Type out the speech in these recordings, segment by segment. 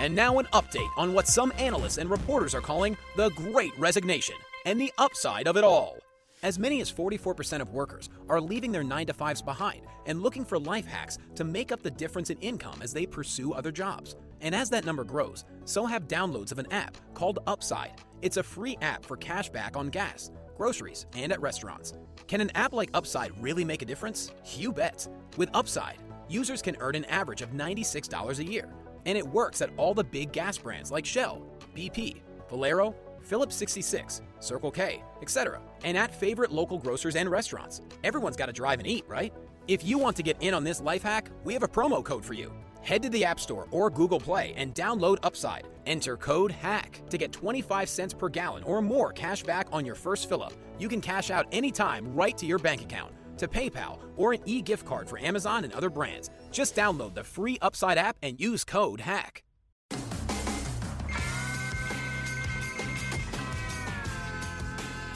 And now an update on what some analysts and reporters are calling the Great Resignation and the upside of it all. As many as 44% of workers are leaving their 9-to-5s behind and looking for life hacks to make up the difference in income as they pursue other jobs. And as that number grows, so have downloads of an app called Upside. It's a free app for cash back on gas, groceries, and at restaurants. Can an app like Upside really make a difference? You bet. With Upside, users can earn an average of $96 a year, and it works at all the big gas brands like Shell, BP, Valero, Phillips 66, Circle K, etc., and at favorite local grocers and restaurants. Everyone's got to drive and eat, right? If you want to get in on this life hack, we have a promo code for you. Head to the App Store or Google Play and download Upside. Enter code HACK to get 25 cents per gallon or more cash back on your first fill-up. You can cash out anytime right to your bank account, to PayPal, or an e-gift card for Amazon and other brands. Just download the free Upside app and use code HACK.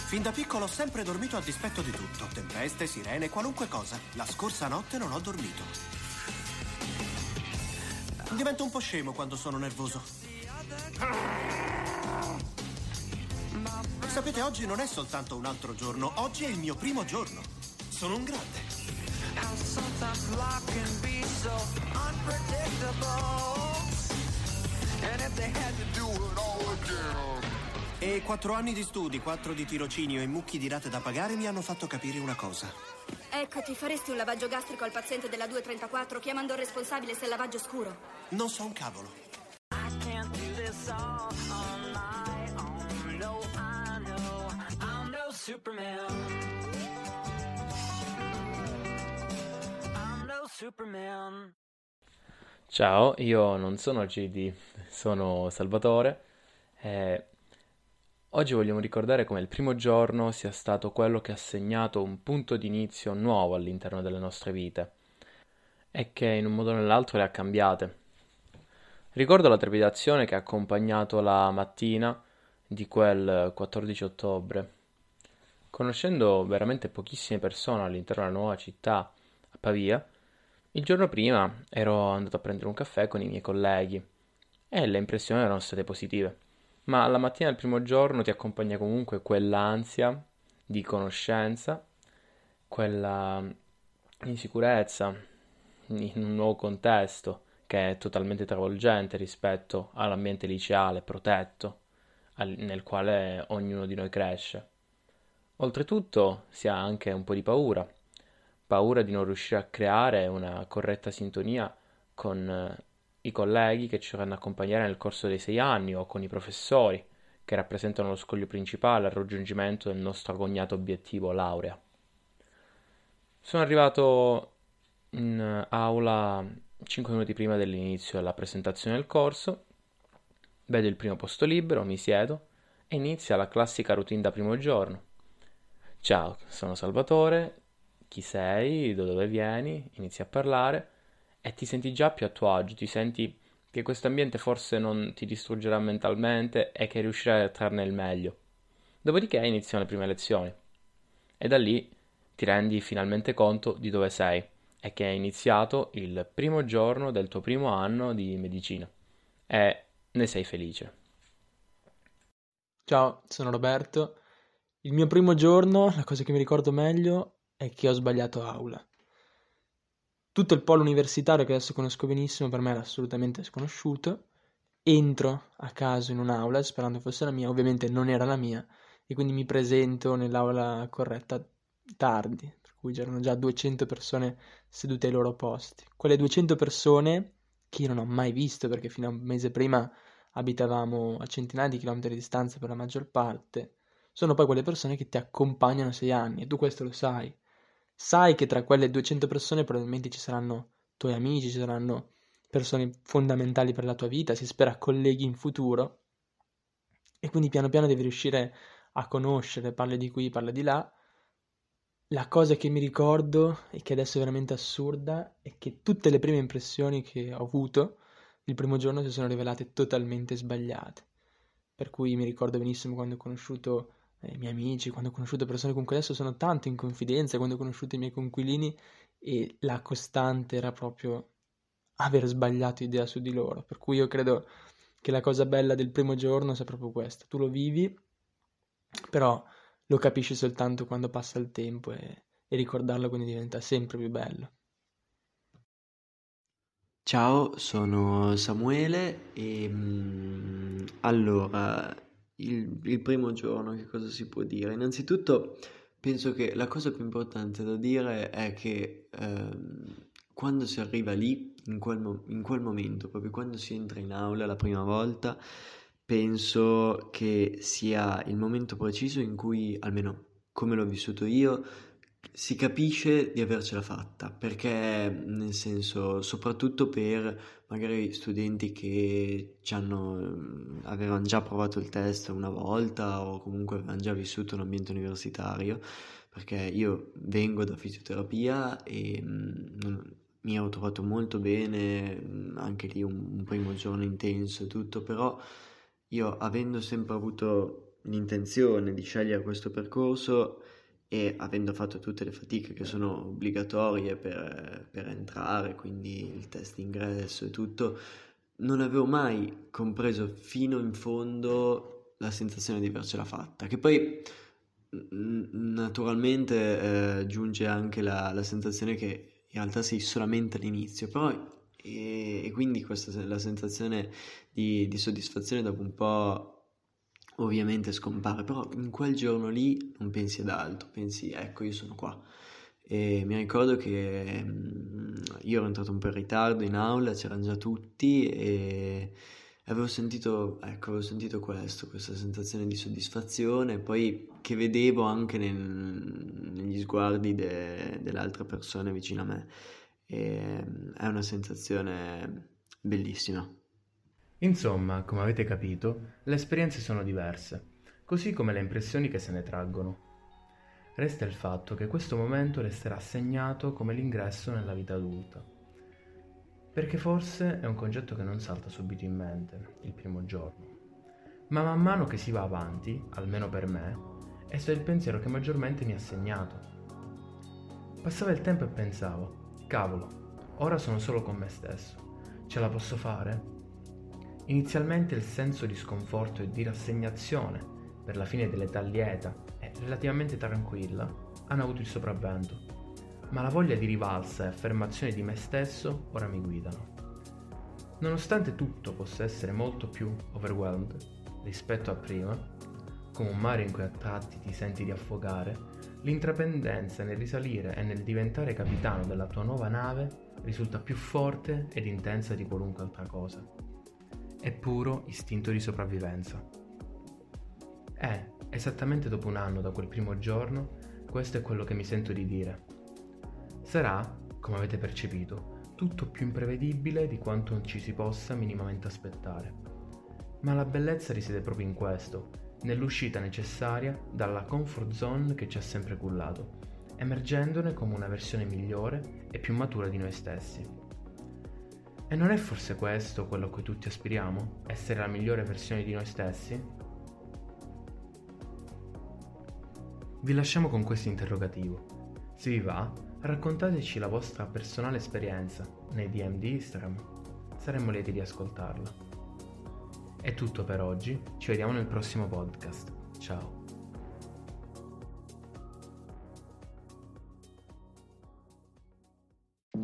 Fin da piccolo ho sempre dormito a dispetto di tutto. Tempeste, sirene, qualunque cosa. La scorsa notte non ho dormito. Divento un po' scemo quando sono nervoso. Sapete, oggi non è soltanto un altro giorno. Oggi è il mio primo giorno. Sono un grande. E 4 anni di studi, 4 di tirocinio e mucchi di rate da pagare mi hanno fatto capire una cosa. Ecco, ti faresti un lavaggio gastrico al paziente della 234 chiamando il responsabile se è lavaggio scuro? Non so un cavolo. Ciao, io non sono GD, sono Salvatore. Oggi vogliamo ricordare come il primo giorno sia stato quello che ha segnato un punto di inizio nuovo all'interno delle nostre vite e che in un modo o nell'altro le ha cambiate. Ricordo la trepidazione che ha accompagnato la mattina di quel 14 ottobre. Conoscendo veramente pochissime persone all'interno della nuova città, a Pavia, il giorno prima ero andato a prendere un caffè con i miei colleghi e le impressioni erano state positive. Ma la mattina del primo giorno ti accompagna comunque quell'ansia di conoscenza, quella insicurezza in un nuovo contesto che è totalmente travolgente rispetto all'ambiente liceale protetto nel quale ognuno di noi cresce. Oltretutto si ha anche un po' di paura di non riuscire a creare una corretta sintonia con i colleghi che ci dovranno accompagnare nel corso dei 6 anni o con i professori che rappresentano lo scoglio principale al raggiungimento del nostro agognato obiettivo laurea. Sono arrivato in aula 5 minuti prima dell'inizio della presentazione del corso, vedo il primo posto libero, mi siedo e inizia la classica routine da primo giorno. Ciao, sono Salvatore, chi sei, da dove vieni, inizi a parlare. E ti senti già più a tuo agio, ti senti che questo ambiente forse non ti distruggerà mentalmente e che riuscirai a trarne il meglio. Dopodiché iniziano le prime lezioni e da lì ti rendi finalmente conto di dove sei e che è iniziato il primo giorno del tuo primo anno di medicina e ne sei felice. Ciao, sono Roberto. Il mio primo giorno, la cosa che mi ricordo meglio è che ho sbagliato aula. Tutto il polo universitario che adesso conosco benissimo per me era assolutamente sconosciuto. Entro a caso in un'aula sperando fosse la mia, ovviamente non era la mia e quindi mi presento nell'aula corretta tardi, per cui c'erano già 200 persone sedute ai loro posti. Quelle 200 persone che io non ho mai visto perché fino a un mese prima abitavamo a centinaia di chilometri di distanza per la maggior parte, sono poi quelle persone che ti accompagnano 6 anni e tu questo lo sai. Sai che tra quelle 200 persone probabilmente ci saranno tuoi amici, ci saranno persone fondamentali per la tua vita, si spera colleghi in futuro, e quindi piano piano devi riuscire a conoscere, parli di qui, parli di là. La cosa che mi ricordo e che adesso è veramente assurda è che tutte le prime impressioni che ho avuto il primo giorno si sono rivelate totalmente sbagliate, per cui mi ricordo benissimo quando ho conosciuto i miei amici, quando ho conosciuto persone con cui adesso sono tanto in confidenza, quando ho conosciuto i miei coinquilini, e la costante era proprio aver sbagliato idea su di loro. Per cui io credo che la cosa bella del primo giorno sia proprio questa: tu lo vivi, però lo capisci soltanto quando passa il tempo, e ricordarlo quindi diventa sempre più bello. Ciao, sono Samuele e allora il primo giorno che cosa si può dire? Innanzitutto penso che la cosa più importante da dire è che quando si arriva lì, in quel momento, proprio quando si entra in aula la prima volta, penso che sia il momento preciso in cui, almeno come l'ho vissuto io, si capisce di avercela fatta, perché nel senso, soprattutto per magari studenti che avevano già provato il test una volta o comunque avevano già vissuto un ambiente universitario, perché io vengo da fisioterapia e mi ero trovato molto bene, anche lì un primo giorno intenso e tutto, però io, avendo sempre avuto l'intenzione di scegliere questo percorso e avendo fatto tutte le fatiche che sono obbligatorie per entrare, quindi il test ingresso e tutto, non avevo mai compreso fino in fondo la sensazione di avercela fatta, che poi naturalmente giunge anche la sensazione che in realtà sei solamente all'inizio, però... E quindi questa la sensazione di soddisfazione dopo un po' ovviamente scompare, però in quel giorno lì non pensi ad altro, pensi ecco io sono qua. E mi ricordo che io ero entrato un po' in ritardo in aula, c'erano già tutti e avevo sentito questa sensazione di soddisfazione, poi che vedevo anche negli sguardi delle altre persone vicino a me. E è una sensazione bellissima. Insomma, come avete capito, le esperienze sono diverse, così come le impressioni che se ne traggono. Resta il fatto che questo momento resterà segnato come l'ingresso nella vita adulta, perché forse è un concetto che non salta subito in mente il primo giorno, ma man mano che si va avanti, almeno per me, è il pensiero che maggiormente mi ha segnato. Passava il tempo e pensavo: cavolo, ora sono solo con me stesso. Ce la posso fare? Inizialmente il senso di sconforto e di rassegnazione per la fine dell'età lieta e relativamente tranquilla hanno avuto il sopravvento, ma la voglia di rivalsa e affermazione di me stesso ora mi guidano. Nonostante tutto possa essere molto più overwhelmed rispetto a prima, come un mare in cui a tratti ti senti di affogare, l'intraprendenza nel risalire e nel diventare capitano della tua nuova nave risulta più forte ed intensa di qualunque altra cosa. È puro istinto di sopravvivenza. E, esattamente dopo un anno da quel primo giorno, questo è quello che mi sento di dire. Sarà, come avete percepito, tutto più imprevedibile di quanto ci si possa minimamente aspettare. Ma la bellezza risiede proprio in questo, nell'uscita necessaria dalla comfort zone che ci ha sempre cullato, emergendone come una versione migliore e più matura di noi stessi. E non è forse questo quello a cui tutti aspiriamo? Essere la migliore versione di noi stessi? Vi lasciamo con questo interrogativo. Se vi va, raccontateci la vostra personale esperienza nei DM di Instagram. Saremmo lieti di ascoltarla. È tutto per oggi, ci vediamo nel prossimo podcast. Ciao.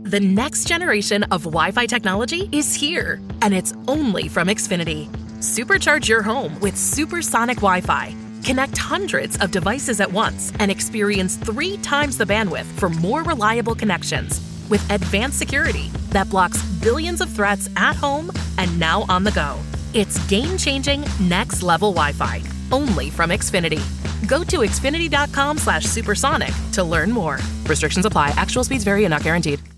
The next generation of Wi-Fi technology is here, and it's only from Xfinity. Supercharge your home with supersonic Wi-Fi. Connect hundreds of devices at once and experience 3 times the bandwidth for more reliable connections with advanced security that blocks billions of threats at home and now on the go. It's game-changing, next-level Wi-Fi, only from Xfinity. Go to xfinity.com/supersonic to learn more. Restrictions apply. Actual speeds vary and not guaranteed.